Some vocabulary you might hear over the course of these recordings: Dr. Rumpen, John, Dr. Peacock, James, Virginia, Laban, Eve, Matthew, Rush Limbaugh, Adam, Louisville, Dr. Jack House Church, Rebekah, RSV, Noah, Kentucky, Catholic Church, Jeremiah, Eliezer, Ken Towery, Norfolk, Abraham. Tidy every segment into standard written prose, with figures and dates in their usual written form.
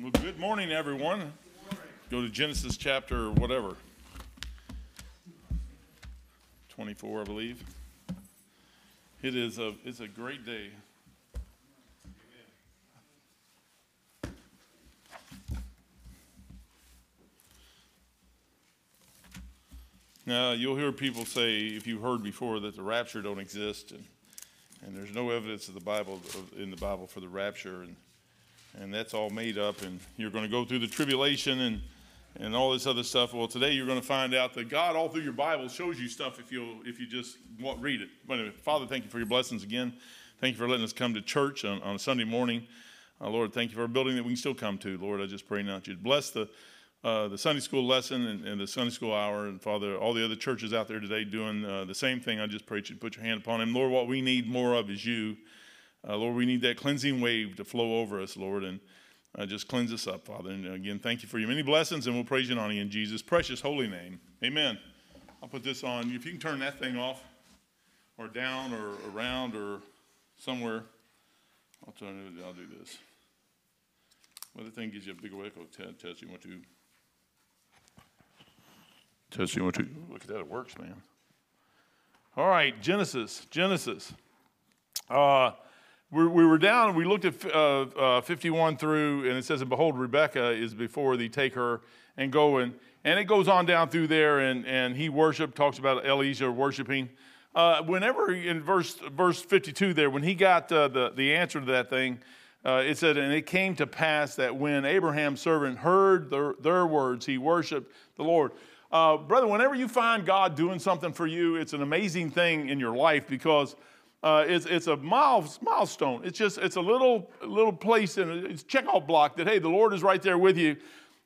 Well, good morning, everyone. Good morning. Go to Genesis chapter whatever, 24, I believe. It's a great day. Now, you'll hear people say, if you've heard before, that the rapture don't exist, and there's no evidence of the Bible for the rapture, and that's all made up, and you're going to go through the tribulation and all this other stuff. Well, today you're going to find out that God, all through your Bible, shows you stuff if you just read it. But anyway, Father, thank you for your blessings again. Thank you for letting us come to church on a Sunday morning. Lord, thank you for a building that we can still come to. Lord, I just pray now that you'd bless the Sunday school lesson and the Sunday school hour. And, Father, all the other churches out there today doing the same thing, I just pray that you'd put your hand upon them. Lord, what we need more of is you. Lord, we need that cleansing wave to flow over us, Lord, and just cleanse us up, Father. And, again, thank you for your many blessings, and we'll praise you and honor you in Jesus' precious holy name. Amen. I'll put this on. If you can turn that thing off or down or around or somewhere, I'll do this. Well, the thing gives you a big echo test. You want to... Look at that, it works, man. All right, Genesis. We were down, we looked at 51 through, and it says, and behold, Rebekah is before thee, take her and go. And it goes on down through there, and he worshiped, talks about Eliezer worshiping. Whenever, in verse 52 there, when he got the answer to that thing, it said, and it came to pass that when Abraham's servant heard their words, he worshiped the Lord. Brother, whenever you find God doing something for you, it's an amazing thing in your life because it's a milestone. It's a little place in a checkout block that, hey, the Lord is right there with you,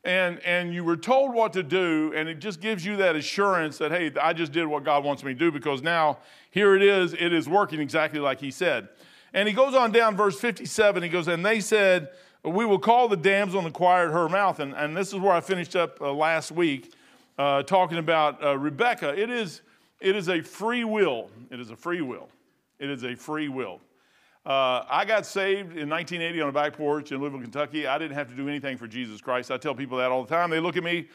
and you were told what to do, and it just gives you that assurance that, hey, I just did what God wants me to do because now here it is working exactly like he said. And he goes on down, verse 57, he goes, and they said, we will call the damsel and inquire at her mouth, and this is where I finished up last week. Talking about Rebekah, it is a free will. I got saved in 1980 on a back porch in Louisville, Kentucky. I didn't have to do anything for Jesus Christ. I tell people that all the time. They look at me,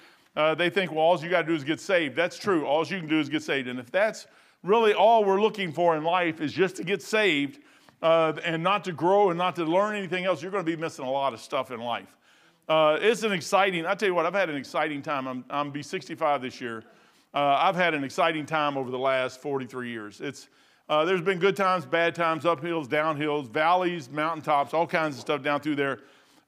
they think, well, all you got to do is get saved. That's true. All you can do is get saved. And if that's really all we're looking for in life is just to get saved and not to grow and not to learn anything else, you're going to be missing a lot of stuff in life. It's an exciting, I tell you what, I've had an exciting time. I'm be 65 this year. I've had an exciting time over the last 43 years. There's been good times, bad times, uphills, downhills, valleys, mountaintops, all kinds of stuff down through there.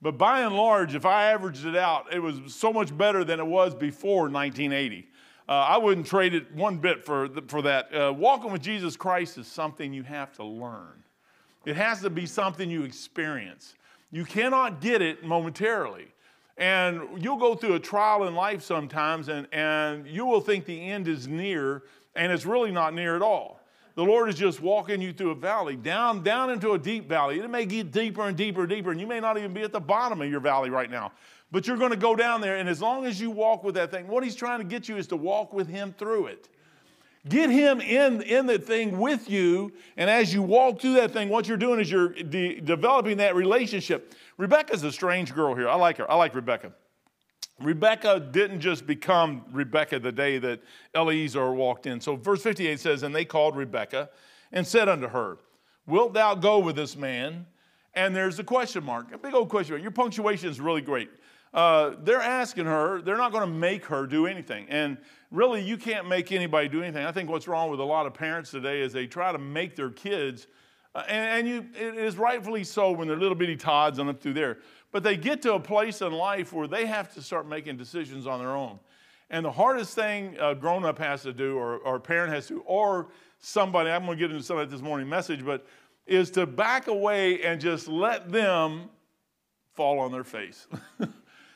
But by and large, if I averaged it out, it was so much better than it was before 1980. I wouldn't trade it one bit for that. Walking with Jesus Christ is something you have to learn. It has to be something you experience. You cannot get it momentarily. And you'll go through a trial in life sometimes, and you will think the end is near, and it's really not near at all. The Lord is just walking you through a valley, down into a deep valley. It may get deeper and deeper and deeper, and you may not even be at the bottom of your valley right now. But you're going to go down there, and as long as you walk with that thing, what he's trying to get you is to walk with him through it. Get him in the thing with you, and as you walk through that thing, what you're doing is you're developing that relationship. Rebekah's a strange girl here. I like her. I like Rebekah. Rebekah didn't just become Rebekah the day that Eliezer walked in. So verse 58 says, and they called Rebekah and said unto her, wilt thou go with this man? And there's a question mark, a big old question mark. Your punctuation is really great. They're asking her. They're not going to make her do anything. And really, you can't make anybody do anything. I think what's wrong with a lot of parents today is they try to make their kids, it is rightfully so when they're little bitty Todds on up through there. But they get to a place in life where they have to start making decisions on their own. And the hardest thing a grown-up has to do or a parent has to do or somebody, I'm going to get into some of this morning message, but is to back away and just let them fall on their face.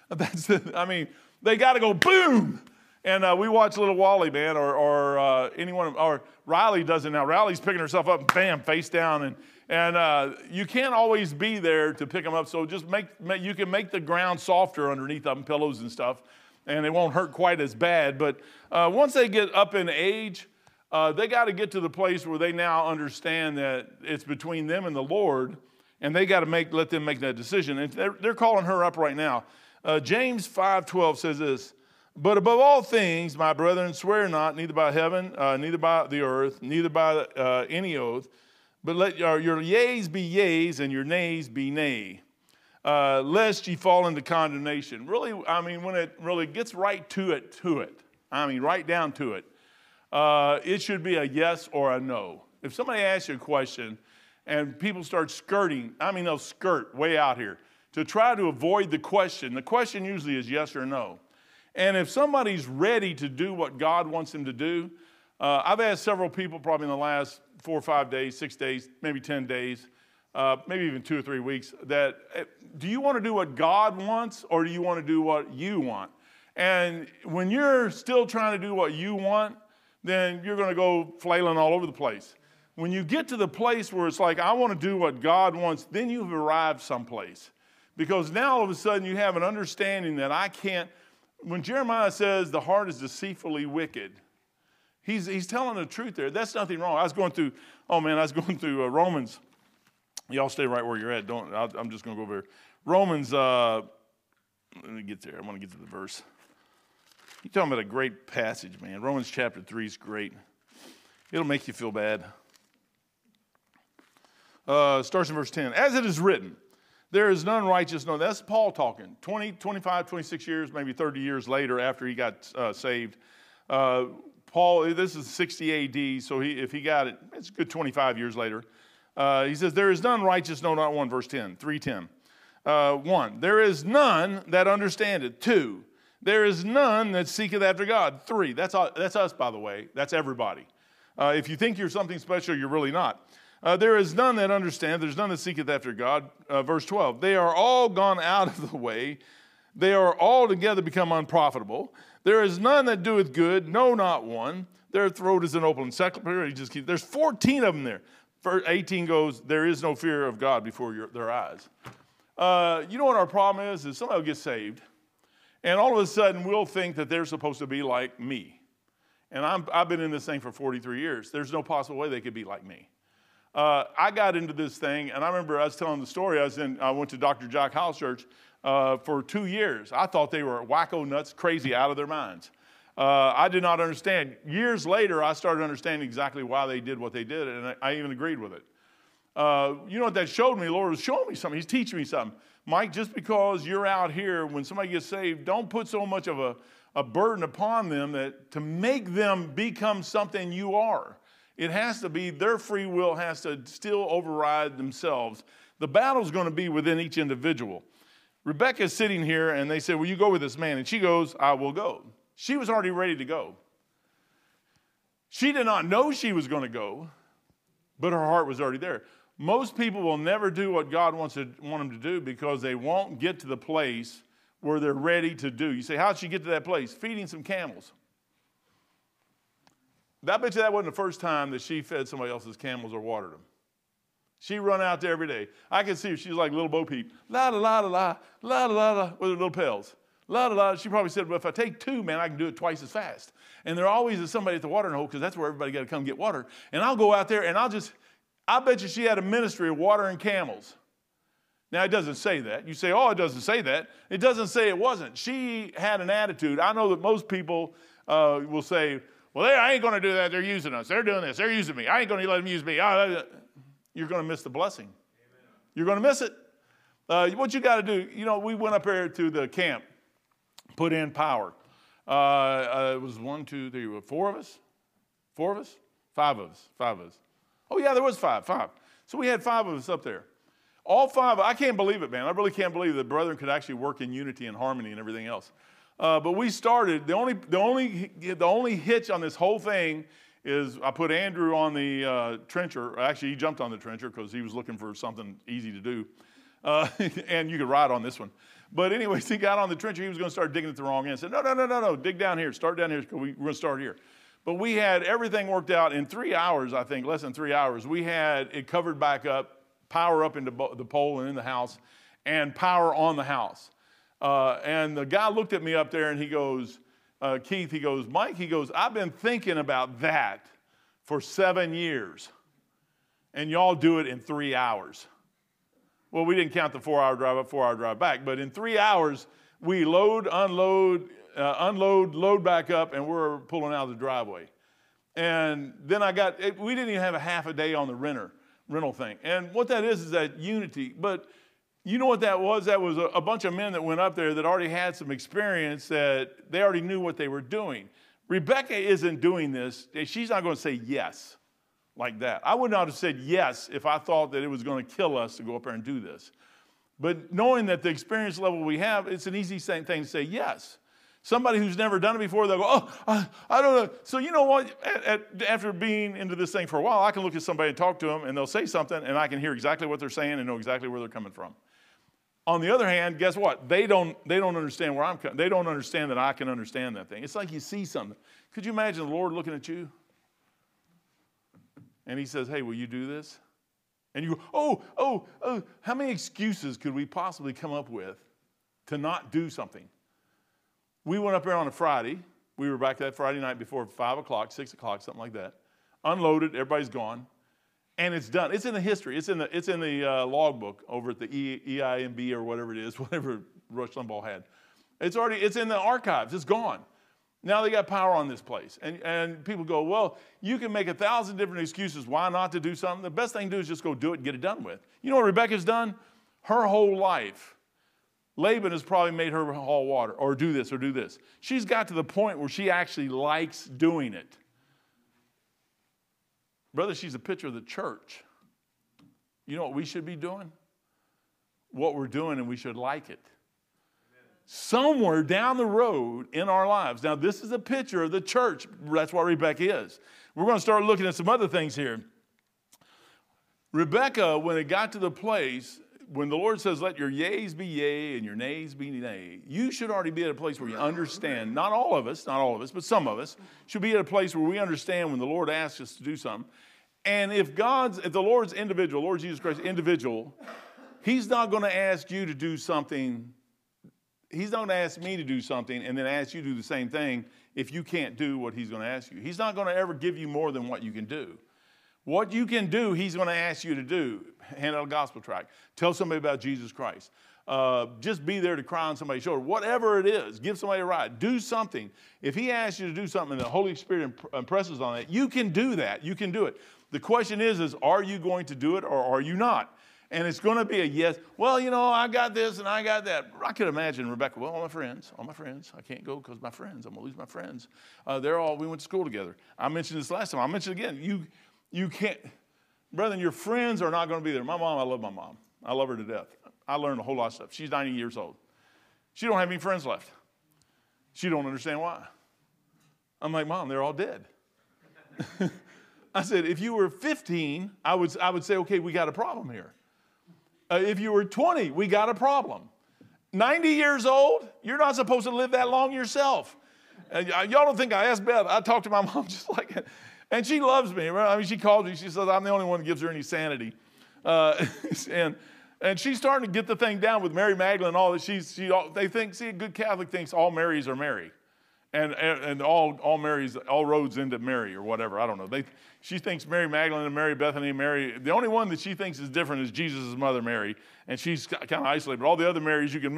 They got to go boom. And we watch Little Wally, man, or anyone, or Riley does it now. Riley's picking herself up, bam, face down. And you can't always be there to pick them up. So just you can make the ground softer underneath them, pillows and stuff, and it won't hurt quite as bad. But once they get up in age, they got to get to the place where they now understand that it's between them and the Lord. and they got to let them make that decision. And they're calling her up right now. James 5:12 says this, "But above all things, my brethren, swear not, neither by heaven, neither by the earth, neither by any oath, but let your yeas be yeas and your nays be nay, lest ye fall into condemnation." Really, I mean, when it really gets right right down to it, it should be a yes or a no. If somebody asks you a question and people start skirting, I mean, they'll skirt way out here to try to avoid the question usually is yes or no. And if somebody's ready to do what God wants them to do, I've asked several people probably in the last 4 or 5 days, 6 days, maybe 10 days, maybe even 2 or 3 weeks, that do you want to do what God wants or do you want to do what you want? And when you're still trying to do what you want, then you're going to go flailing all over the place. When you get to the place where it's like, I want to do what God wants, then you've arrived someplace. Because now all of a sudden you have an understanding that I can't. When Jeremiah says the heart is deceitfully wicked, he's telling the truth there. That's nothing wrong. I was going through Romans. Y'all stay right where you're at. I'm just going to go over here. Romans, let me get there. I want to get to the verse. You're talking about a great passage, man. Romans chapter 3 is great. It'll make you feel bad. Starts in verse 10. As it is written, there is none righteous, no. That's Paul talking. 20, 25, 26 years, maybe 30 years later after he got saved. Paul, this is 60 AD, so if he got it, it's a good 25 years later. He says, there is none righteous, no, not one. Verse 10, 3:10. 1, there is none that understandeth. 2, there is none that seeketh after God. 3, that's us, by the way. That's everybody. If you think you're something special, you're really not. There is none that understandeth. There's none that seeketh after God. Verse 12, they are all gone out of the way. They are all together become unprofitable. There is none that doeth good. No, not one. Their throat is an open sepulchre. There's 14 of them there. Verse 18 goes, there is no fear of God before their eyes. You know what our problem is somebody will get saved. And all of a sudden, we'll think that they're supposed to be like me. And I've been in this thing for 43 years. There's no possible way they could be like me. I got into this thing, and I remember I was telling the story. I went to Dr. Jack House Church for 2 years. I thought they were wacko nuts, crazy, out of their minds. I did not understand. Years later, I started understanding exactly why they did what they did, and I even agreed with it. You know what that showed me? The Lord was showing me something. He's teaching me something. Mike, just because you're out here, when somebody gets saved, don't put so much of a burden upon them that to make them become something you are. It has to be their free will has to still override themselves. The battle's going to be within each individual. Rebekah's sitting here, and they say, will you go with this man? And she goes, I will go. She was already ready to go. She did not know she was going to go, but her heart was already there. Most people will never do what God wants them to do because they won't get to the place where they're ready to do. You say, how'd she get to that place? Feeding some camels. I bet you that wasn't the first time that she fed somebody else's camels or watered them. She run out there every day. I can see her. She's like little Bo Peep. La-da-la-da-la, la-da-la-da, with her little pails. La-da-la. She probably said, well, if I take two, man, I can do it twice as fast. And there always is somebody at the watering hole because that's where everybody got to come get water. And I'll go out there and I bet you she had a ministry of watering camels. Now, it doesn't say that. You say, oh, it doesn't say that. It doesn't say it wasn't. She had an attitude. I know that most people will say, well, I ain't going to do that. They're using us. They're doing this. They're using me. I ain't going to let them use me. You're going to miss the blessing. Amen. You're going to miss it. What you got to do, you know, we went up here to the camp, put in power. It was 1, 2, 3, 4, 4 of us? 4 of us? 5 of us. 5 of us. Oh, yeah, there was 5. So we had 5 of us up there. All 5, I can't believe it, man. I really can't believe that brethren could actually work in unity and harmony and everything else. But we started, the only hitch on this whole thing is I put Andrew on the trencher. Actually, he jumped on the trencher because he was looking for something easy to do. And you could ride on this one. But anyways, he got on the trencher. He was going to start digging at the wrong end. I said, no, dig down here. Start down here. We're going to start here. But we had everything worked out in 3 hours, I think, less than 3 hours. We had it covered back up, power up into the pole and in the house, and power on the house. And the guy looked at me up there, and he goes, Keith, he goes, Mike, he goes, I've been thinking about that for 7 years, and y'all do it in 3 hours. Well, we didn't count the 4-hour drive up, 4-hour drive back. But in 3 hours, we load, unload, load back up, and we're pulling out of the driveway. And then we didn't even have a half a day on the rental thing. And what that is that unity. But you know what that was? That was a bunch of men that went up there that already had some experience, that they already knew what they were doing. Rebekah isn't doing this. She's not going to say yes like that. I would not have said yes if I thought that it was going to kill us to go up there and do this. But knowing that the experience level we have, it's an easy thing to say yes. Somebody who's never done it before, they'll go, oh, I don't know. So you know what? After being into this thing for a while, I can look at somebody and talk to them, and they'll say something, and I can hear exactly what they're saying and know exactly where they're coming from. On the other hand, guess what? They don't understand where I'm coming. They don't understand that I can understand that thing. It's like you see something. Could you imagine the Lord looking at you? And he says, hey, will you do this? And you go, oh, how many excuses could we possibly come up with to not do something? We went up there on a Friday. We were back that Friday night before 5 o'clock, 6 o'clock, something like that. Unloaded. Everybody's gone. And it's done. It's in the history. It's in the logbook over at the EIMB or whatever it is, whatever Rush Limbaugh had. It's in the archives. It's gone. Now they got power on this place. And people go, well, you can make 1,000 different excuses why not to do something. The best thing to do is just go do it and get it done with. You know what Rebekah's done? Her whole life, Laban has probably made her haul water or do this or do this. She's got to the point where she actually likes doing it. Brother, she's a picture of the church. You know what we should be doing? What we're doing, and we should like it. Amen. Somewhere down the road in our lives. Now, this is a picture of the church. That's what Rebekah is. We're going to start looking at some other things here. Rebekah, when it got to the place, when the Lord says, let your yeas be yea and your nays be nay, you should already be at a place where you understand. Not all of us, but some of us should be at a place where we understand when the Lord asks us to do something. And if the Lord's individual, Lord Jesus Christ, individual, he's not going to ask you to do something. He's not going to ask me to do something and then ask you to do the same thing if you can't do what he's going to ask you. He's not going to ever give you more than what you can do. What you can do, he's going to ask you to do. Hand out a gospel tract. Tell somebody about Jesus Christ. Just be there to cry on somebody's shoulder. Whatever it is, give somebody a ride. Do something. If he asks you to do something and the Holy Spirit impresses on it, you can do that. You can do it. The question is are you going to do it or are you not? And it's going to be a yes. Well, you know, I got this and I got that. I could imagine Rebekah, well, all my friends. I can't go because my friends. I'm going to lose my friends. We went to school together. I mentioned this last time. I'll mention it again. You can't, brethren, your friends are not going to be there. My mom, I love my mom. I love her to death. I learned a whole lot of stuff. She's 90 years old. She don't have any friends left. She don't understand why. I'm like, Mom, they're all dead. I said, if you were 15, I would say, okay, we got a problem here. If you were 20, we got a problem. 90 years old, you're not supposed to live that long yourself. Y'all don't think I asked Beth. I talked to my mom just like that. And she loves me. I mean, she calls me. She says, I'm the only one that gives her any sanity. And she's starting to get the thing down with Mary Magdalene and all that. A good Catholic thinks all Marys are Mary. And all Marys, all roads end at Mary or whatever. I don't know. She thinks Mary Magdalene and Mary Bethany and Mary. The only one that she thinks is different is Jesus' mother, Mary. And she's kind of isolated. But all the other Marys, you can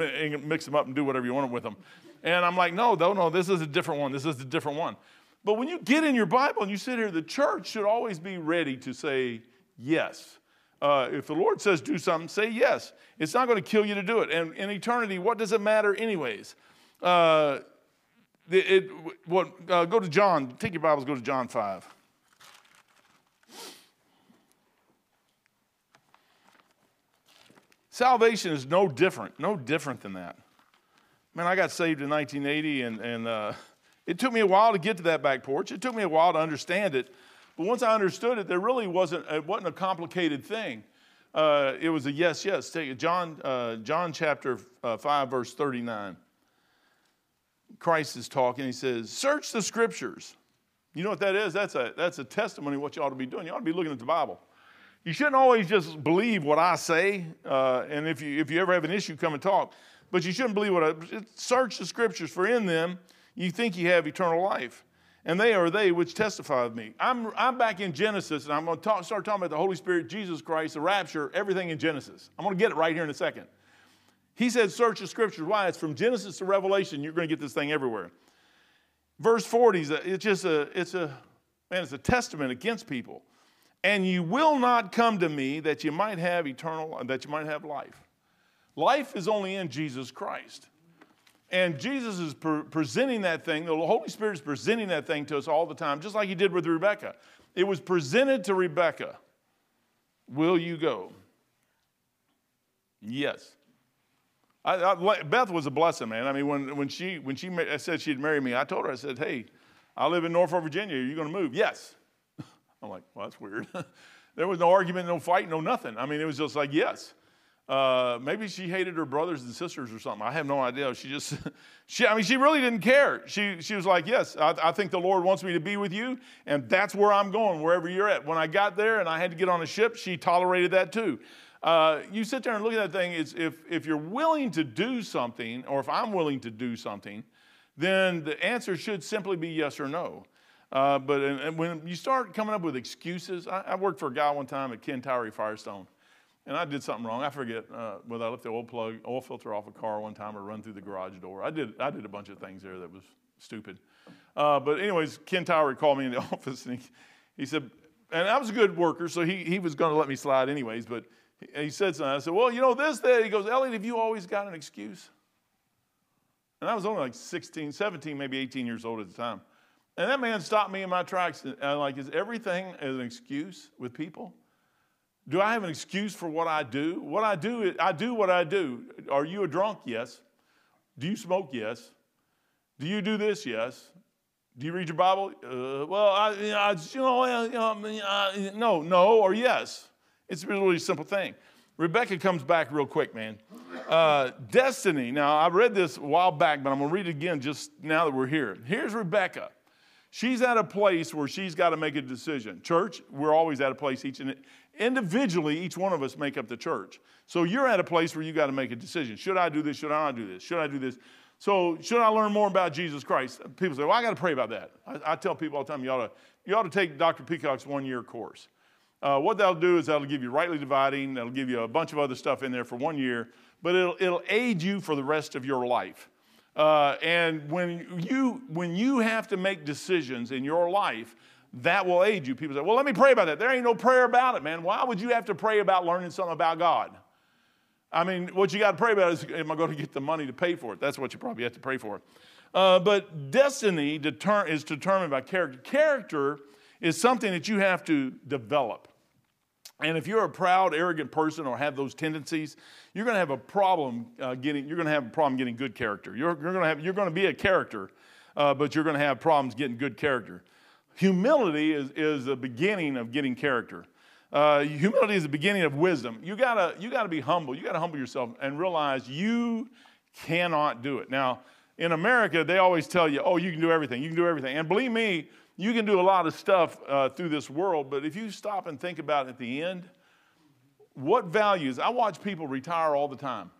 mix them up and do whatever you want with them. And I'm like, no, this is a different one. This is a different one. But when you get in your Bible and you sit here, the church should always be ready to say yes. If the Lord says do something, say yes. It's not going to kill you to do it. And in eternity, what does it matter anyways? Go to John. Take your Bibles, go to John 5. Salvation is no different than that. Man, I got saved in 1980 and it took me a while to get to that back porch. It took me a while to understand it. But once I understood it, it wasn't a complicated thing. It was a yes, yes. Take it. John chapter 5, verse 39. Christ is talking. He says, search the scriptures. You know what that is? That's a testimony of what you ought to be doing. You ought to be looking at the Bible. You shouldn't always just believe what I say. And if you ever have an issue, come and talk. But you shouldn't believe search the scriptures, for in them you think you have eternal life. and they are they which testify of me. I'm back in Genesis, and I'm going to start talking about the Holy Spirit, Jesus Christ, the rapture, everything in Genesis. I'm going to get it right here in a second. He said, search the Scriptures. Why? It's from Genesis to Revelation. You're going to get this thing everywhere. Verse 40, it's a testament against people. And you will not come to me that you might have eternal, that you might have life. Life is only in Jesus Christ. And Jesus is presenting that thing. The Holy Spirit is presenting that thing to us all the time, just like he did with Rebekah. It was presented to Rebekah. Will you go? Yes. Beth was a blessing, man. I mean, when she said she'd marry me, I told her, I said, hey, I live in Norfolk, Virginia. Are you going to move? Yes. I'm like, well, that's weird. There was no argument, no fight, no nothing. I mean, it was just like, yes. Maybe she hated her brothers and sisters or something. I have no idea. She just, she really didn't care. She was like, yes, I think the Lord wants me to be with you, and that's where I'm going, wherever you're at. When I got there and I had to get on a ship, she tolerated that too. You sit there and look at that thing. It's if you're willing to do something, or if I'm willing to do something, then the answer should simply be yes or no. But when you start coming up with excuses, I worked for a guy one time at Ken Towery, Firestone. And I did something wrong. I forget whether I left the oil filter off a car one time or run through the garage door. I did a bunch of things there that was stupid. But anyways, Ken Towery called me in the office, and he said, and I was a good worker, so he was going to let me slide anyways. But he said something. I said, well, you know this, that. He goes, Elliot, have you always got an excuse? And I was only like 16, 17, maybe 18 years old at the time. And that man stopped me in my tracks. And I'm like, is everything an excuse with people? Do I have an excuse for what I do? What I do is I do what I do. Are you a drunk? Yes. Do you smoke? Yes. Do you do this? Yes. Do you read your Bible? No, or yes. It's a really simple thing. Rebekah comes back real quick, man. Destiny. Now, I read this a while back, but I'm going to read it again just now that we're here. Here's Rebekah. She's at a place where she's got to make a decision. Church, we're always at a place individually, each one of us make up the church. So you're at a place where you got to make a decision. Should I do this? Should I not do this? Should I do this? So should I learn more about Jesus Christ? People say, well, I got to pray about that. I tell people all the time, you ought to take Dr. Peacock's one-year course. What that'll do is that'll give you rightly dividing. That'll give you a bunch of other stuff in there for 1 year. But it'll aid you for the rest of your life. And when you have to make decisions in your life, that will aid you. People say, well, let me pray about that. There ain't no prayer about it, man. Why would you have to pray about learning something about God? I mean, what you got to pray about is, am I going to get the money to pay for it? That's what you probably have to pray for. But destiny is determined by character. Character is something that you have to develop. And if you're a proud, arrogant person or have those tendencies, you're going to have a problem getting good character. You're going to be a character, but you're going to have problems getting good character. Humility is the beginning of getting character. Humility is the beginning of wisdom. You gotta be humble. You gotta humble yourself and realize you cannot do it. Now, in America, they always tell you, oh, you can do everything. You can do everything. And believe me, you can do a lot of stuff through this world. But if you stop and think about it at the end, what values? I watch people retire all the time.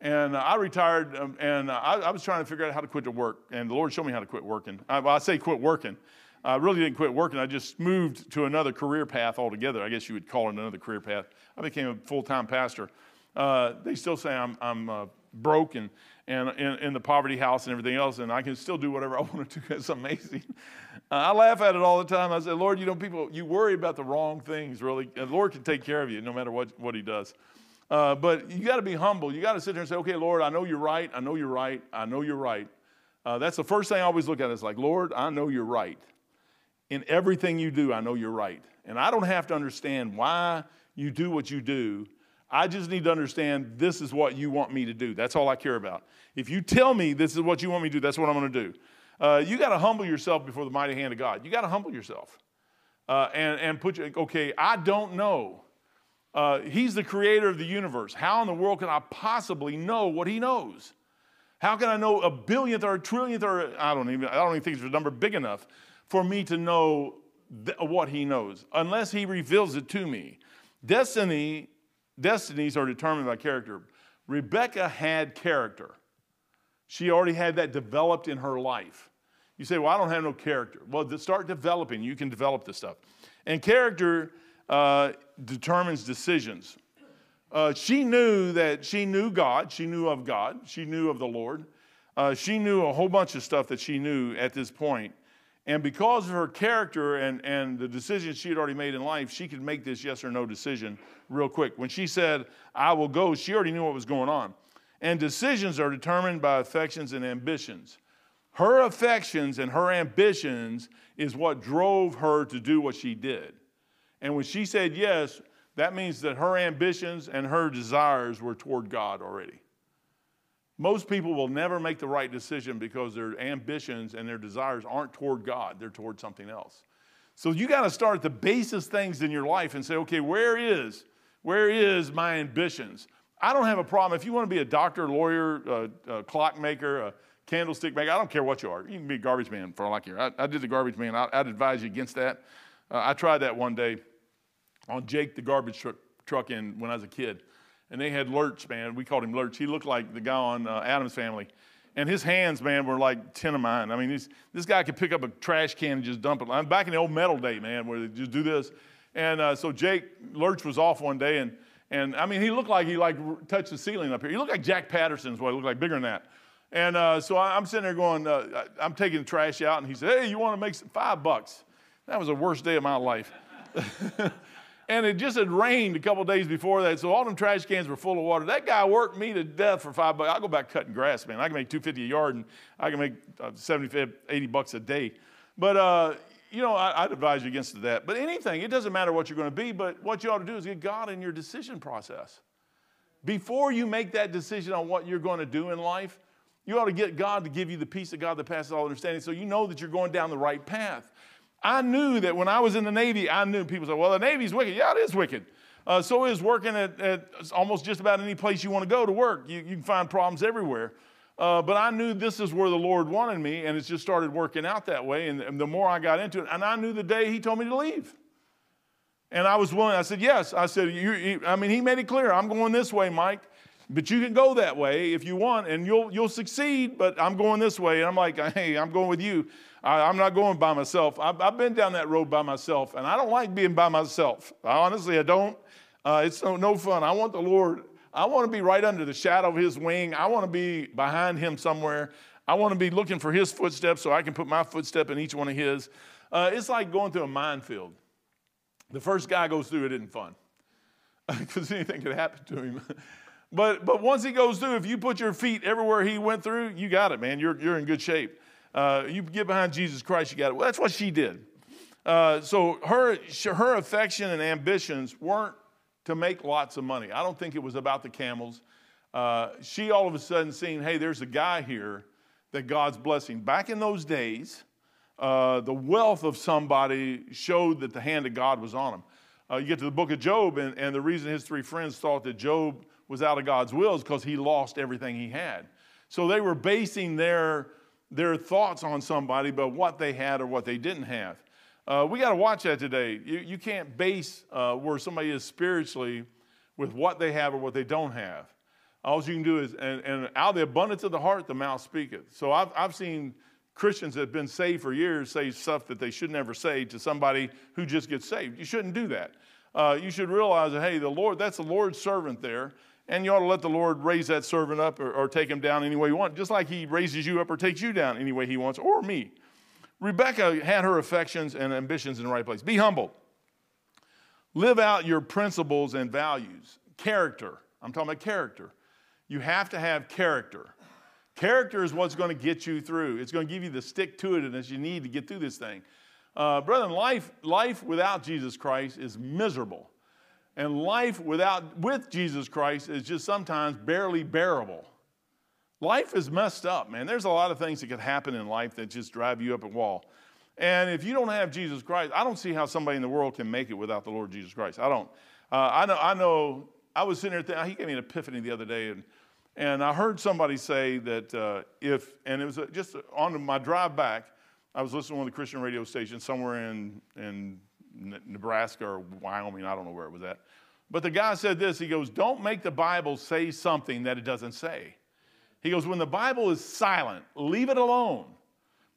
And I retired, and I was trying to figure out how to quit to work. And the Lord showed me how to quit working. I say quit working. I really didn't quit working. I just moved to another career path altogether. I guess you would call it another career path. I became a full-time pastor. They still say I'm broke and in the poverty house and everything else, and I can still do whatever I want to do. That's amazing. I laugh at it all the time. I say, Lord, you worry about the wrong things, really. And the Lord can take care of you no matter what he does. But you got to be humble. You got to sit there and say, okay, Lord, I know you're right. I know you're right. I know you're right. That's the first thing I always look at. It's like, Lord, I know you're right. In everything you do, I know you're right. And I don't have to understand why you do what you do. I just need to understand this is what you want me to do. That's all I care about. If you tell me this is what you want me to do, that's what I'm going to do. You got to humble yourself before the mighty hand of God. You got to humble yourself and put your, okay, I don't know. He's the creator of the universe. How in the world can I possibly know what he knows? How can I know a billionth or a trillionth or I don't even think there's a number big enough for me to know what he knows, unless he reveals it to me. Destinies are determined by character. Rebekah had character. She already had that developed in her life. You say, well, I don't have no character. Well, start developing. You can develop this stuff. And character determines decisions. She knew that she knew God. She knew of God. She knew of the Lord. She knew a whole bunch of stuff that she knew at this point. And because of her character and the decisions she had already made in life, she could make this yes or no decision real quick. When she said, I will go, she already knew what was going on. And decisions are determined by affections and ambitions. Her affections and her ambitions is what drove her to do what she did. And when she said yes, that means that her ambitions and her desires were toward God already. Most people will never make the right decision because their ambitions and their desires aren't toward God. They're toward something else. So you got to start at the basis things in your life and say, okay, where is my ambitions? I don't have a problem. If you want to be a doctor, lawyer, a clockmaker, a candlestick maker, I don't care what you are. You can be a garbage man for all I care. I did the garbage man. I'd advise you against that. I tried that one day on Jake the garbage truck in when I was a kid. And they had Lurch, man. We called him Lurch. He looked like the guy on Adam's Family. And his hands, man, were like 10 of mine. I mean, this guy could pick up a trash can and just dump it. I'm back in the old metal day, man, where they just do this. And so Jake, Lurch was off one day. And I mean, he looked like he touched the ceiling up here. He looked like Jack Patterson's what he looked like, bigger than that. And so I'm sitting there going, I'm taking the trash out. And he said, hey, you want to make $5? That was the worst day of my life. And it just had rained a couple of days before that, so all them trash cans were full of water. That guy worked me to death for $5. I'll go back cutting grass, man. I can make $2.50 a yard, and I can make $70, $80 a day. But, you know, I'd advise you against that. But anything, it doesn't matter what you're going to be, but what you ought to do is get God in your decision process. Before you make that decision on what you're going to do in life, you ought to get God to give you the peace of God that passes all understanding so you know that you're going down the right path. I knew that when I was in the Navy, I knew people said, well, the Navy's wicked. Yeah, it is wicked. So is working at almost just about any place you want to go to work. You can find problems everywhere. But I knew this is where the Lord wanted me, and it just started working out that way. And the more I got into it, and I knew the day he told me to leave. And I was willing. I said, yes. I said, he made it clear. I'm going this way, Mike. But you can go that way if you want, and you'll succeed, but I'm going this way. And I'm like, hey, I'm going with you. I'm not going by myself. I've been down that road by myself, and I don't like being by myself. Honestly, I don't. It's no fun. I want the Lord. I want to be right under the shadow of his wing. I want to be behind him somewhere. I want to be looking for his footsteps so I can put my footstep in each one of his. It's like going through a minefield. The first guy goes through it isn't fun because anything could happen to him. But once he goes through, if you put your feet everywhere he went through, you got it, man. You're in good shape. You get behind Jesus Christ, you got it. Well, that's what she did. So her affection and ambitions weren't to make lots of money. I don't think it was about the camels. She all of a sudden seen, hey, there's a guy here that God's blessing. Back in those days, the wealth of somebody showed that the hand of God was on him. You get to the book of Job, and the reason his three friends thought that Job was out of God's will is because he lost everything he had. So they were basing their thoughts on somebody but what they had or what they didn't have. We got to watch that today. You can't base where somebody is spiritually with what they have or what they don't have. All you can do is, and out of the abundance of the heart, the mouth speaketh. So I've seen Christians that have been saved for years say stuff that they should never say to somebody who just gets saved. You shouldn't do that. You should realize that, hey, the Lord, that's the Lord's servant there. And you ought to let the Lord raise that servant up or take him down any way you want, just like he raises you up or takes you down any way he wants, or me. Rebekah had her affections and ambitions in the right place. Be humble. Live out your principles and values. Character. I'm talking about character. You have to have character. Character is what's going to get you through. It's going to give you the stick-to-it-ness you need to get through this thing. Brethren, life without Jesus Christ is miserable. And life with Jesus Christ is just sometimes barely bearable. Life is messed up, man. There's a lot of things that could happen in life that just drive you up a wall. And if you don't have Jesus Christ, I don't see how somebody in the world can make it without the Lord Jesus Christ. I don't. I know. I was sitting there thinking, he gave me an epiphany the other day, and I heard somebody say that and it was just on my drive back, I was listening to one of the Christian radio stations somewhere in Nebraska or Wyoming. I don't know where it was at. But the guy said this. He goes, don't make the Bible say something that it doesn't say. He goes, when the Bible is silent, leave it alone.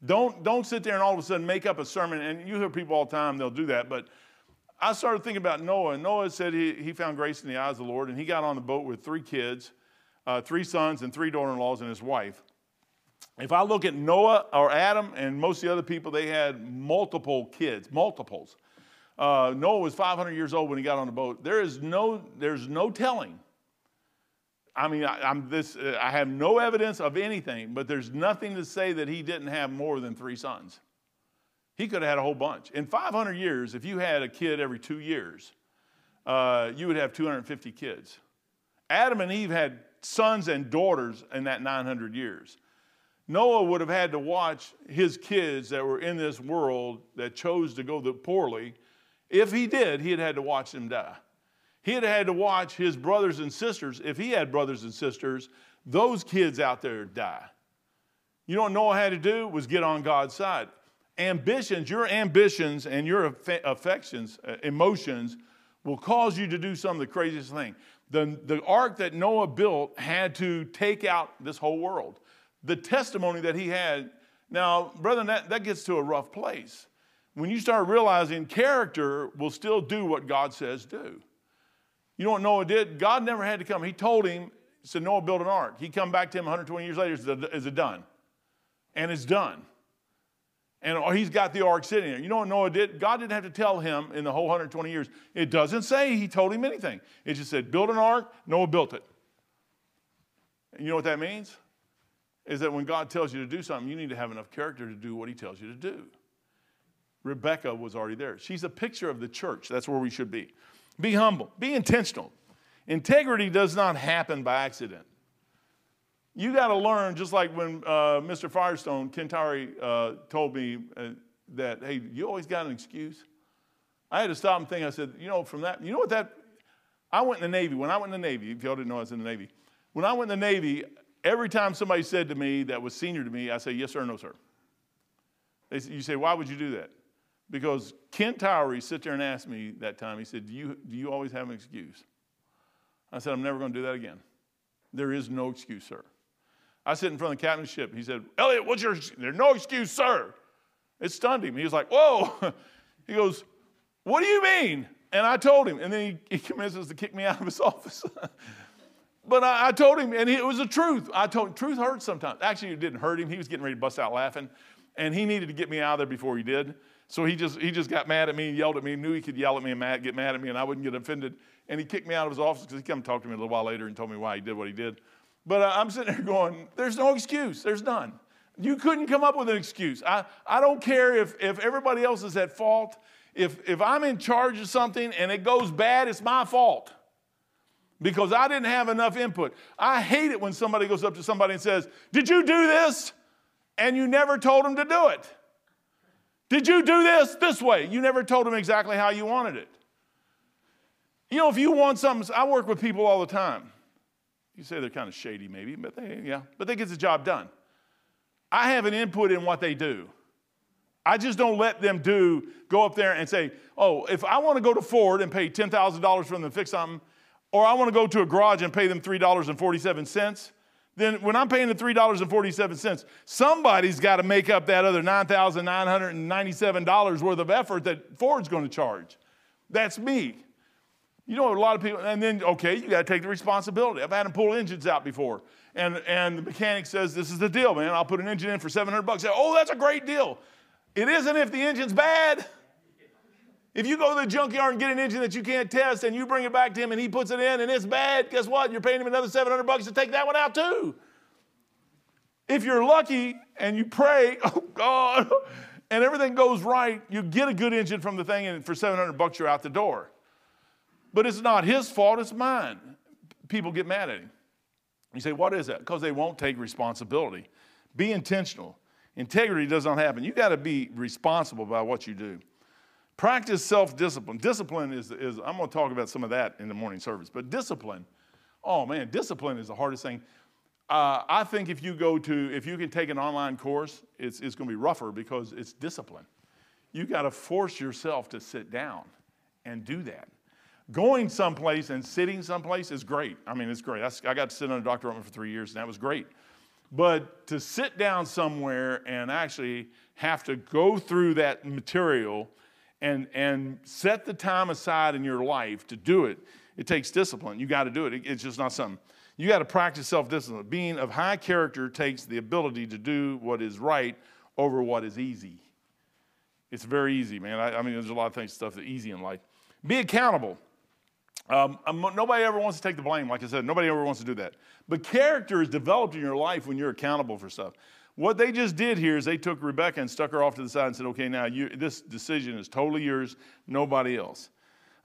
Don't sit there and all of a sudden make up a sermon. And you hear people all the time, they'll do that. But I started thinking about Noah. And Noah said he found grace in the eyes of the Lord. And he got on the boat with three kids, three sons and three daughter-in-laws and his wife. If I look at Noah or Adam and most of the other people, they had multiple kids, multiples. Noah was 500 years old when he got on the boat. There's no telling. I mean, I have no evidence of anything, but there's nothing to say that he didn't have more than three sons. He could have had a whole bunch. In 500 years, if you had a kid every 2 years, you would have 250 kids. Adam and Eve had sons and daughters in that 900 years. Noah would have had to watch his kids that were in this world that chose to go poorly. If he did, he had had to watch them die. He had to watch his brothers and sisters, if he had brothers and sisters, those kids out there die. You know what Noah had to do was get on God's side. Your ambitions and your affections, emotions, will cause you to do some of the craziest thing. The ark that Noah built had to take out this whole world. The testimony that he had, now, brethren, that gets to a rough place. When you start realizing character will still do what God says do. You know what Noah did? God never had to come. He told him, said, Noah, build an ark. He come back to him 120 years later, is it done? And it's done. And he's got the ark sitting there. You know what Noah did? God didn't have to tell him in the whole 120 years. It doesn't say he told him anything. It just said, build an ark. Noah built it. And you know what that means? Is that when God tells you to do something, you need to have enough character to do what he tells you to do. Rebekah was already there. She's a picture of the church. That's where we should be. Be humble. Be intentional. Integrity does not happen by accident. You got to learn, just like when Mr. Firestone, Ken Towery, told me that, hey, you always got an excuse. I had to stop and think. I said, I went in the Navy. When I went in the Navy, if y'all didn't know I was in the Navy. When I went in the Navy, every time somebody said to me that was senior to me, I say, yes, sir, no, sir. You say, why would you do that? Because Ken Towery sit there and asked me that time, he said, do you always have an excuse? I said, I'm never going to do that again. There is no excuse, sir. I sit in front of the captain's ship. He said, Elliot, what's your excuse? There's no excuse, sir. It stunned him. He was like, whoa. He goes, what do you mean? And I told him. And then he commences to kick me out of his office. But I told him, and it was the truth. I told him, truth hurts sometimes. Actually, it didn't hurt him. He was getting ready to bust out laughing. And he needed to get me out of there before he did. So he just got mad at me and yelled at me. He knew he could yell at me and get mad at me, and I wouldn't get offended. And he kicked me out of his office because he came and talked to me a little while later and told me why he did what he did. But I'm sitting there going, there's no excuse. There's none. You couldn't come up with an excuse. I don't care if everybody else is at fault. If I'm in charge of something and it goes bad, it's my fault because I didn't have enough input. I hate it when somebody goes up to somebody and says, did you do this? And you never told them to do it. Did you do this way? You never told them exactly how you wanted it. You know, if you want something, I work with people all the time. You say they're kind of shady maybe, but they get the job done. I have an input in what they do. I just don't let them go up there and say, oh, if I want to go to Ford and pay $10,000 for them to fix something, or I want to go to a garage and pay them $3.47, then when I'm paying the $3.47, somebody's got to make up that other $9,997 worth of effort that Ford's going to charge. That's me. You know, a lot of people, and then, okay, you got to take the responsibility. I've had them pull engines out before, and the mechanic says, this is the deal, man. I'll put an engine in for $700. Say, oh, that's a great deal. It isn't if the engine's bad. If you go to the junkyard and get an engine that you can't test and you bring it back to him and he puts it in and it's bad, guess what? You're paying him another $700 to take that one out too. If you're lucky and you pray, oh God, and everything goes right, you get a good engine from the thing and for $700 you're out the door. But it's not his fault, it's mine. People get mad at him. You say, what is that? Because they won't take responsibility. Be intentional. Integrity does not happen. You got to be responsible by what you do. Practice self-discipline. Discipline is I'm going to talk about some of that in the morning service. But discipline, oh man, discipline is the hardest thing. I think if you can take an online course, it's going to be rougher because it's discipline. You got to force yourself to sit down and do that. Going someplace and sitting someplace is great. I mean, it's great. I got to sit under Dr. Rumpen for 3 years, and that was great. But to sit down somewhere and actually have to go through that material and set the time aside in your life to do it, it takes discipline. You got to do it. It's just not something. You got to practice self-discipline. Being of high character takes the ability to do what is right over what is easy. It's very easy, man. I mean, there's a lot of things, stuff that's easy in life. Be accountable. Nobody ever wants to take the blame. Like I said, nobody ever wants to do that. But character is developed in your life when you're accountable for stuff. What they just did here is they took Rebekah and stuck her off to the side and said, okay, now this decision is totally yours, nobody else.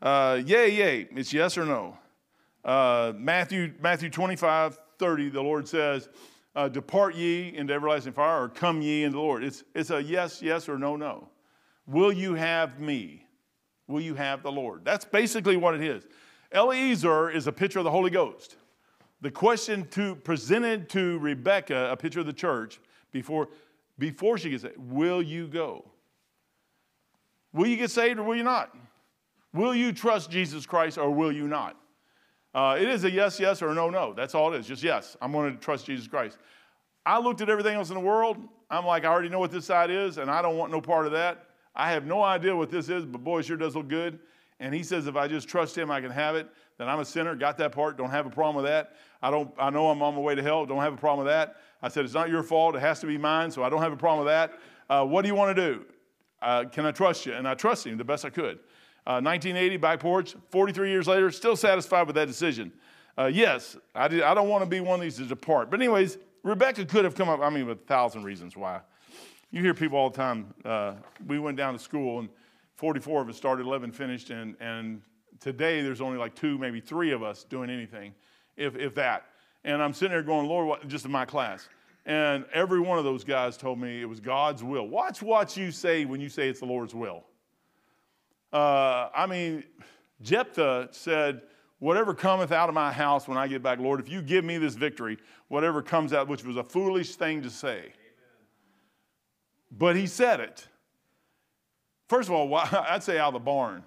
Yay. It's yes or no. Matthew 25:30, the Lord says, depart ye into everlasting fire, or come ye into the Lord. It's a yes, yes, or no, no. Will you have me? Will you have the Lord? That's basically what it is. Eliezer is a picture of the Holy Ghost. The question presented to Rebekah, a picture of the church, before she gets saved, will you go? Will you get saved or will you not? Will you trust Jesus Christ or will you not? It is a yes, yes, or no, no. That's all it is, just yes. I'm going to trust Jesus Christ. I looked at everything else in the world. I'm like, I already know what this side is, and I don't want no part of that. I have no idea what this is, but boy, it sure does look good. And he says, if I just trust him, I can have it. Then I'm a sinner, got that part, don't have a problem with that. I know I'm on my way to hell, don't have a problem with that. I said, it's not your fault, it has to be mine, so I don't have a problem with that. What do you want to do? Can I trust you? And I trust him the best I could. 1980, back porch, 43 years later, still satisfied with that decision. Yes, I don't want to be one of these to depart. But anyways, Rebekah could have come up, I mean, with 1,000 reasons why. You hear people all the time. We went down to school, and 44 of us started, 11 finished, and today there's only like 2, maybe 3 of us doing anything, if that. And I'm sitting there going, Lord, what, just in my class. And every one of those guys told me it was God's will. Watch what you say when you say it's the Lord's will. I mean, Jephthah said, whatever cometh out of my house when I get back, Lord, if you give me this victory, whatever comes out, which was a foolish thing to say. Amen. But he said it. First of all, I'd say out of the barn.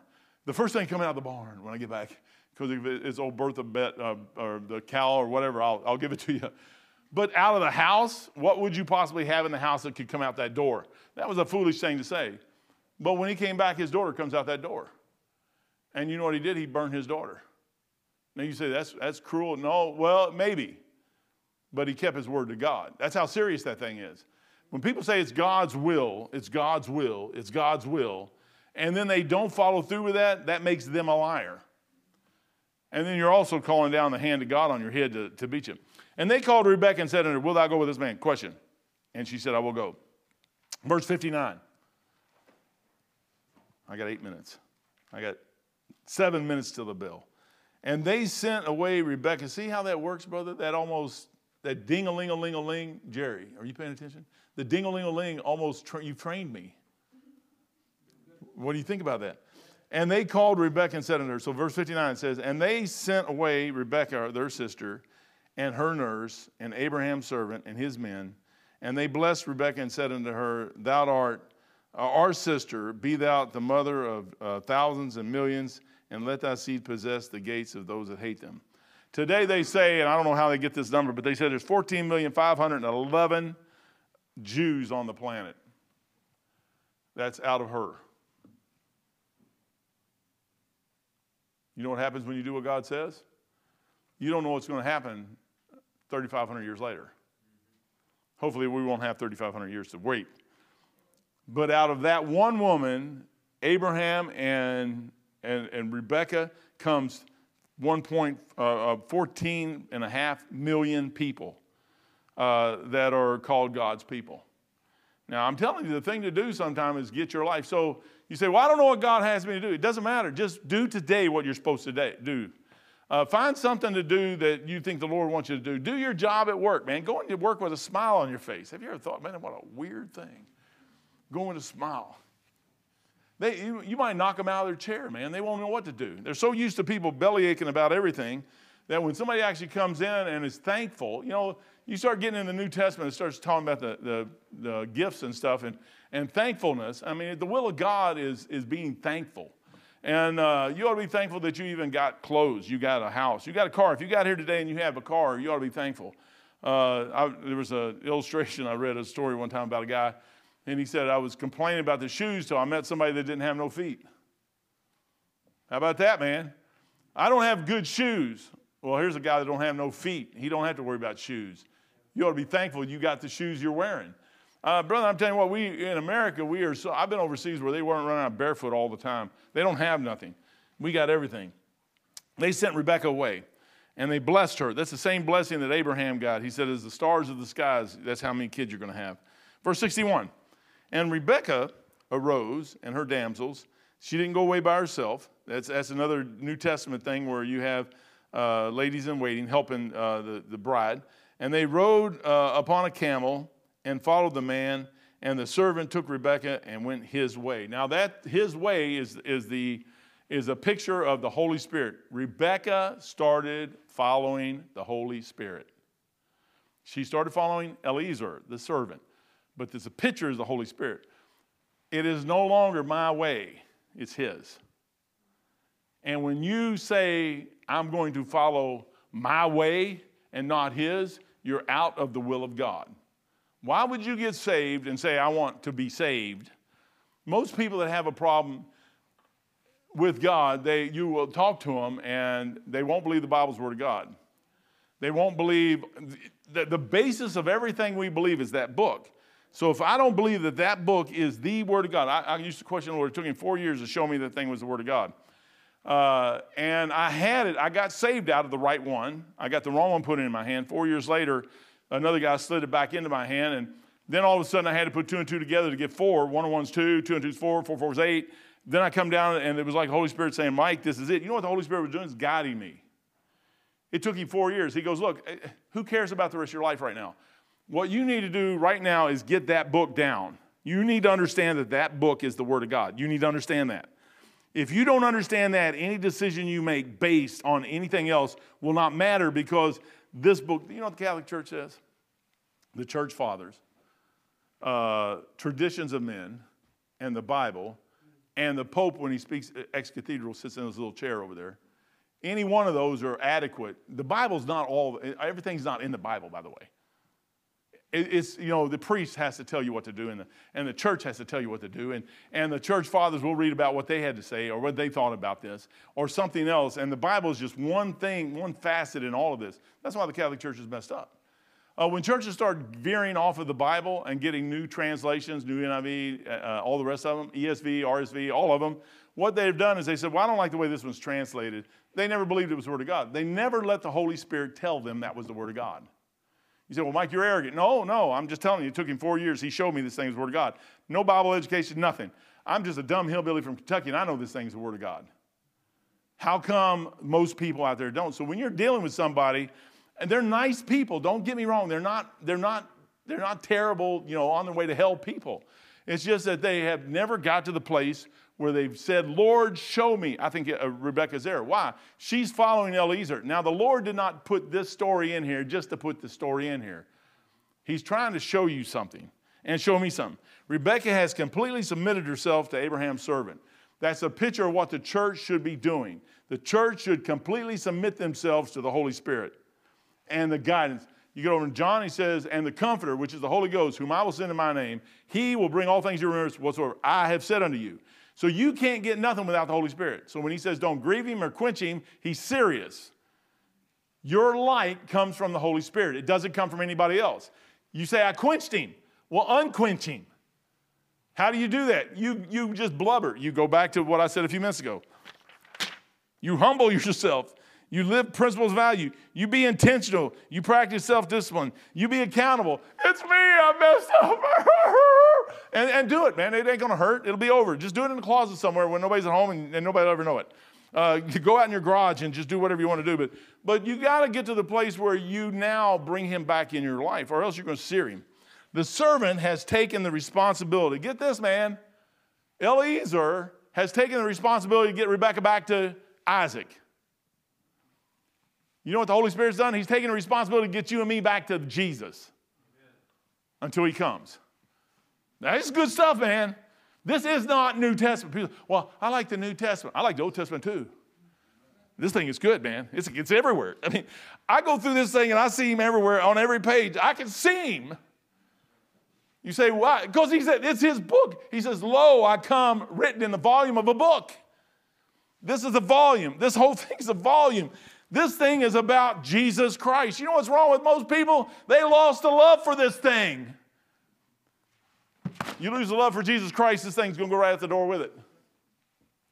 The first thing coming out of the barn when I get back, because if it's old Bertha Bet or the cow or whatever, I'll give it to you. But out of the house, what would you possibly have in the house that could come out that door? That was a foolish thing to say. But when he came back, his daughter comes out that door. And you know what he did? He burned his daughter. Now you say, that's cruel. No, well, maybe. But he kept his word to God. That's how serious that thing is. When people say it's God's will, it's God's will, it's God's will, and then they don't follow through with that, that makes them a liar. And then you're also calling down the hand of God on your head to beat you. And they called Rebekah and said unto her, will thou go with this man? Question. And she said, I will go. Verse 59. I got 8 minutes. I got 7 minutes till the bell. And they sent away Rebekah. See how that works, brother? That ding-a-ling-a-ling-a-ling. Jerry, are you paying attention? The ding-a-ling-a-ling almost, you trained me. What do you think about that? And they called Rebekah and said unto her, so verse 59 says, and they sent away Rebekah, their sister, and her nurse, and Abraham's servant, and his men. And they blessed Rebekah and said unto her, thou art our sister, be thou the mother of thousands and millions, and let thy seed possess the gates of those that hate them. Today they say, and I don't know how they get this number, but they said there's 14,511,000 Jews on the planet. That's out of her. You know what happens when you do what God says? You don't know what's going to happen 3,500 years later. Hopefully we won't have 3,500 years to wait. But out of that one woman, Abraham and Rebekah, comes 14.5 million people that are called God's people. Now, I'm telling you, the thing to do sometimes is get your life. So you say, well, I don't know what God has me to do. It doesn't matter. Just do today what you're supposed to do. Find something to do that you think the Lord wants you to do. Do your job at work, man. Go into work with a smile on your face. Have you ever thought, man, what a weird thing? Go with a smile. You might knock them out of their chair, man. They won't know what to do. They're so used to people bellyaching about everything that when somebody actually comes in and is thankful, you know, you start getting in the New Testament, it starts talking about the gifts and stuff and thankfulness. I mean, the will of God is being thankful. And you ought to be thankful that you even got clothes, you got a house, you got a car. If you got here today and you have a car, you ought to be thankful. There was an illustration I read, a story one time about a guy, and he said, I was complaining about the shoes till I met somebody that didn't have no feet. How about that, man? I don't have good shoes. Well, here's a guy that don't have no feet. He don't have to worry about shoes. You ought to be thankful you got the shoes you're wearing. Brother, I'm telling you what, we in America, we are so, I've been overseas where they weren't running out barefoot all the time. They don't have nothing. We got everything. They sent Rebekah away, and they blessed her. That's the same blessing that Abraham got. He said, as the stars of the skies, that's how many kids you're going to have. Verse 61, and Rebekah arose and her damsels. She didn't go away by herself. That's another New Testament thing where you have ladies in waiting helping the bride. And they rode upon a camel and followed the man, and the servant took Rebekah and went his way. Now that his way is a picture of the Holy Spirit. Rebekah started following the Holy Spirit. She started following Eliezer, the servant. But there's a picture of the Holy Spirit. It is no longer my way, it's his. And when you say, I'm going to follow my way and not his, you're out of the will of God. Why would you get saved and say, I want to be saved? Most people that have a problem with God, you will talk to them and they won't believe the Bible's word of God. They won't believe, the basis of everything we believe is that book. So if I don't believe that that book is the word of God, I used to question the Lord. It took him 4 years to show me that thing was the word of God. And I had it. I got saved out of the right one. I got the wrong one put in my hand. 4 years later, another guy slid it back into my hand. And then all of a sudden I had to put two and two together to get four. One and one's two, two and two's four, four and four's eight. Then I come down and it was like the Holy Spirit saying, Mike, this is it. You know what the Holy Spirit was doing? It's guiding me. It took him 4 years. He goes, look, who cares about the rest of your life right now? What you need to do right now is get that book down. You need to understand that that book is the word of God. You need to understand that. If you don't understand that, any decision you make based on anything else will not matter because this book, you know what the Catholic Church says? The church fathers, traditions of men, and the Bible, and the Pope, when he speaks ex cathedral, sits in his little chair over there. Any one of those are adequate. The Bible's not all, everything's not in the Bible, by the way. It's, you know, the priest has to tell you what to do, and the church has to tell you what to do, and the church fathers will read about what they had to say or what they thought about this or something else, and the Bible is just one thing, one facet in all of this. That's why the Catholic Church is messed up. When churches start veering off of the Bible and getting new translations, new NIV, all the rest of them, ESV, RSV, all of them, what they've done is they said, well, I don't like the way this one's translated. They never believed it was the Word of God. They never let the Holy Spirit tell them that was the Word of God. You say, well, Mike, you're arrogant. No, I'm just telling you, it took him 4 years. He showed me this thing is the Word of God. No Bible education, nothing. I'm just a dumb hillbilly from Kentucky, and I know this thing is the Word of God. How come most people out there don't? So when you're dealing with somebody, and they're nice people, don't get me wrong, they're not terrible, you know, on their way to hell people. It's just that they have never got to the place where they've said, Lord, show me. I think Rebekah's there. Why? She's following Eliezer. Now, the Lord did not put this story in here just to put the story in here. He's trying to show you something and show me something. Rebekah has completely submitted herself to Abraham's servant. That's a picture of what the church should be doing. The church should completely submit themselves to the Holy Spirit and the guidance. You get over to John, he says, and the Comforter, which is the Holy Ghost, whom I will send in my name, he will bring all things to your remembrance whatsoever I have said unto you. So you can't get nothing without the Holy Spirit. So when he says don't grieve him or quench him, he's serious. Your light comes from the Holy Spirit. It doesn't come from anybody else. You say, I quenched him. Well, unquench him. How do you do that? You just blubber. You go back to what I said a few minutes ago. You humble yourself. You live principles of value. You be intentional. You practice self-discipline. You be accountable. It's me. I messed up. And do it, man. It ain't going to hurt. It'll be over. Just do it in the closet somewhere when nobody's at home and nobody will ever know it. Go out in your garage and just do whatever you want to do. But you got to get to the place where you now bring him back in your life or else you're going to sear him. The servant has taken the responsibility. Get this, man. Eliezer has taken the responsibility to get Rebekah back to Isaac. You know what the Holy Spirit's done? He's taken the responsibility to get you and me back to Jesus. Amen. Until he comes. Now, this is good stuff, man. This is not New Testament. People, well, I like the New Testament. I like the Old Testament, too. This thing is good, man. It's everywhere. I mean, I go through this thing and I see him everywhere on every page. I can see him. You say, why? Because he said, it's his book. He says, lo, I come written in the volume of a book. This is a volume. This whole thing's a volume. This thing is about Jesus Christ. You know what's wrong with most people? They lost the love for this thing. You lose the love for Jesus Christ, this thing's going to go right out the door with it.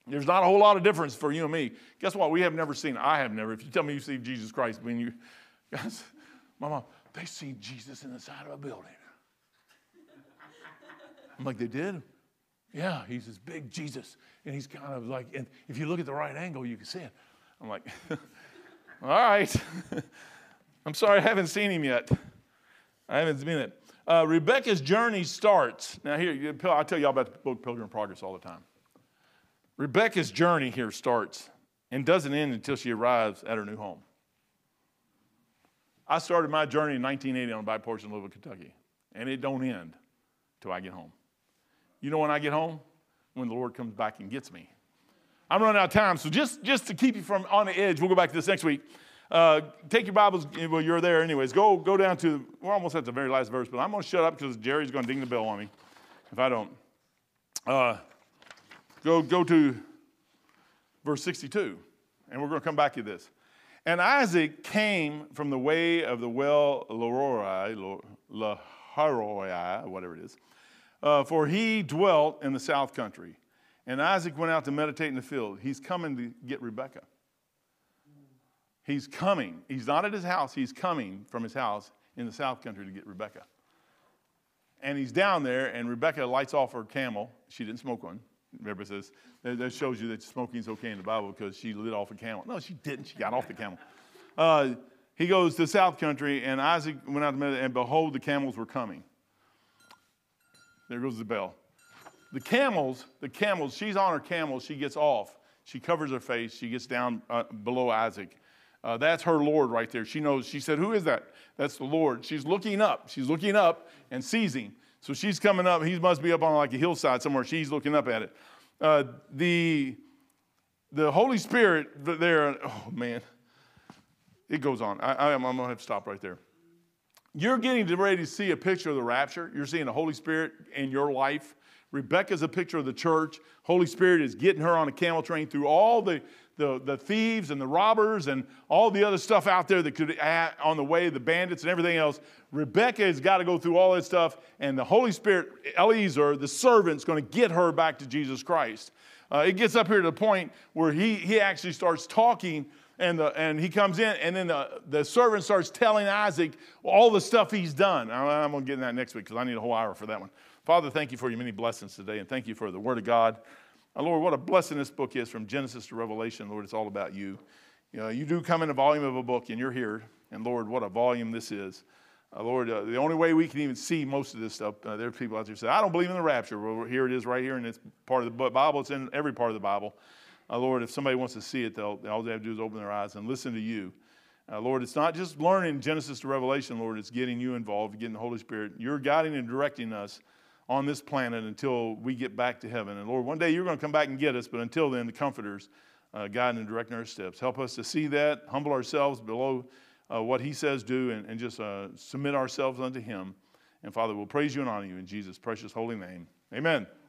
There's not a whole lot of difference for you and me. Guess what? We have never seen, I have never. If you tell me you see Jesus Christ, when you, guys, my mom, they seen Jesus in the side of a building. I'm like, they did? Yeah, he's this big Jesus. And he's kind of like, and if you look at the right angle, you can see it. I'm like, all right. I'm sorry, I haven't seen him yet. I haven't seen it. Rebekah's journey starts. Now here, I tell y'all about the book Pilgrim Progress all the time. Rebekah's journey here starts and doesn't end until she arrives at her new home. I started my journey in 1980 on a back porch in Louisville, Kentucky, and it don't end until I get home. You know when I get home? When the Lord comes back and gets me. I'm running out of time, so just to keep you from on the edge, we'll go back to this next week. Take your Bibles, well, you're there anyways. Go down to, we're almost at the very last verse, but I'm going to shut up because Jerry's going to ding the bell on me if I don't. Go to verse 62, and we're going to come back to this. And Isaac came from the way of the well Laharoi, whatever it is, for he dwelt in the south country. And Isaac went out to meditate in the field. He's coming to get Rebekah. He's coming. He's not at his house. He's coming from his house in the south country to get Rebekah. And he's down there, and Rebekah lights off her camel. She didn't smoke one. Everybody says, that shows you that smoking is okay in the Bible because she lit off a camel. No, she didn't. She got off the camel. He goes to the south country, and Isaac went out to meditate, and behold, the camels were coming. There goes the bell. The camels, she's on her camel. She gets off. She covers her face. She gets down below Isaac. That's her Lord right there. She knows. She said, who is that? That's the Lord. She's looking up. She's looking up and sees him. So she's coming up. He must be up on like a hillside somewhere. She's looking up at it. The Holy Spirit there, oh, man. It goes on. I'm going to have to stop right there. You're getting ready to see a picture of the rapture. You're seeing the Holy Spirit in your life. Rebekah's a picture of the church. Holy Spirit is getting her on a camel train through all the thieves and the robbers and all the other stuff out there that could on the way, the bandits and everything else. Rebekah has got to go through all that stuff, and the Holy Spirit, Eliezer, the servant, is going to get her back to Jesus Christ. It gets up here to the point where he actually starts talking, and he comes in, and then the servant starts telling Isaac all the stuff he's done. I'm going to get in that next week because I need a whole hour for that one. Father, thank you for your many blessings today, and thank you for the Word of God. Lord, what a blessing this book is from Genesis to Revelation. Lord, it's all about you. You do come in a volume of a book, and you're here. And Lord, what a volume this is. Lord, the only way we can even see most of this stuff, there are people out there who say, I don't believe in the rapture. Well, here it is right here, and it's part of the Bible. It's in every part of the Bible. Lord, if somebody wants to see it, all they have to do is open their eyes and listen to you. Lord, it's not just learning Genesis to Revelation, Lord. It's getting you involved, getting the Holy Spirit. You're guiding and directing us on this planet until we get back to heaven. And Lord, one day you're going to come back and get us, but until then, the Comforter's guiding and directing our steps. Help us to see that, humble ourselves below what he says do, and just submit ourselves unto him. And Father, we'll praise you and honor you in Jesus' precious holy name. Amen.